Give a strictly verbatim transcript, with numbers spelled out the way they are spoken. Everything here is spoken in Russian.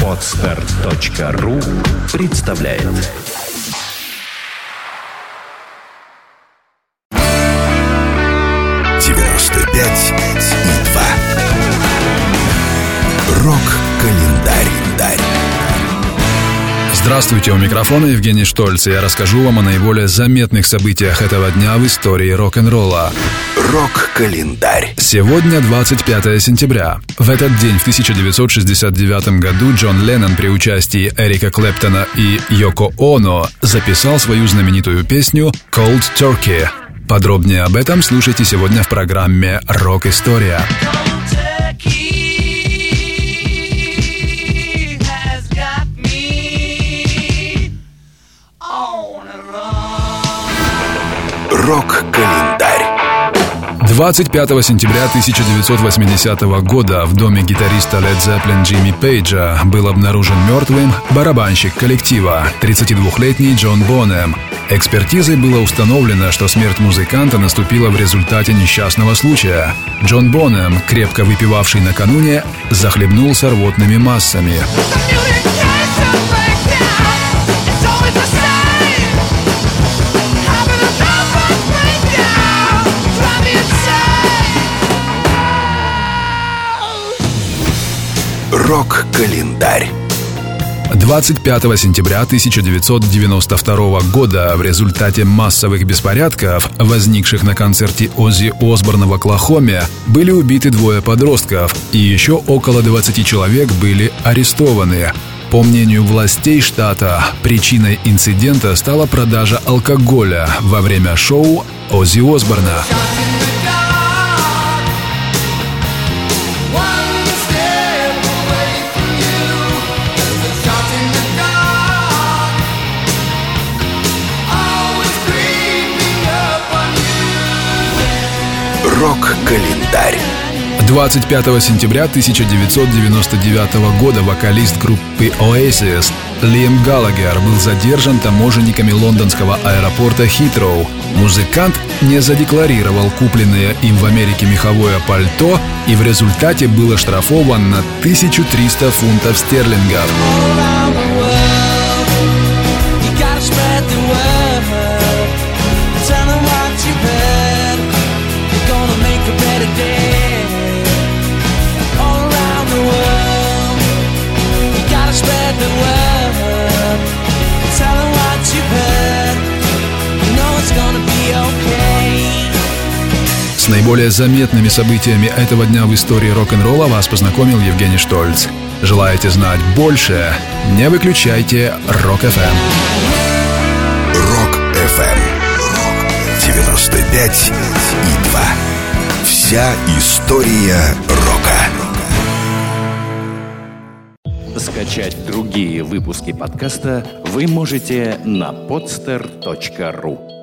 Подстер точка ру представляет. девяносто пять и два. Рок-календарь. Здравствуйте, у микрофона Евгений Штольц, и я расскажу вам о наиболее заметных событиях этого дня в истории рок-н-ролла. Рок-календарь. Сегодня двадцать пятое сентября. В этот день в тысяча девятьсот шестьдесят девятом году Джон Леннон при участии Эрика Клэптона и Йоко Оно записал свою знаменитую песню «Cold Turkey». Подробнее об этом слушайте сегодня в программе «Рок-история». Рок-календарь. двадцать пятого сентября тысяча девятьсот восьмидесятого года в доме гитариста Led Zeppelin Джимми Пейджа был обнаружен мертвым барабанщик коллектива, тридцатидвухлетний Джон Бонем. Экспертизой было установлено, что смерть музыканта наступила в результате несчастного случая. Джон Бонем, крепко выпивавший накануне, захлебнулся рвотными массами. Рок-календарь. двадцать пятого сентября тысяча девятьсот девяносто второго года в результате массовых беспорядков, возникших на концерте Оззи Осборна в Оклахоме, были убиты двое подростков, и еще около двадцать человек были арестованы. По мнению властей штата, причиной инцидента стала продажа алкоголя во время шоу Оззи Осборна. Рок-календарь. двадцать пятого сентября тысяча девятьсот девяносто девятого года вокалист группы Oasis Лиам Галлагер был задержан таможенниками лондонского аэропорта Хитроу. Музыкант не задекларировал купленное им в Америке меховое пальто и в результате был оштрафован на тысячу триста фунтов стерлингов. С наиболее заметными событиями этого дня в истории рок-н-ролла вас познакомил Евгений Штольц. Желаете знать больше? Не выключайте РОК-ФМ. РОК-ФМ. девяносто пять и два. Вся история рока. Скачать другие выпуски подкаста вы можете на подстер точка ру.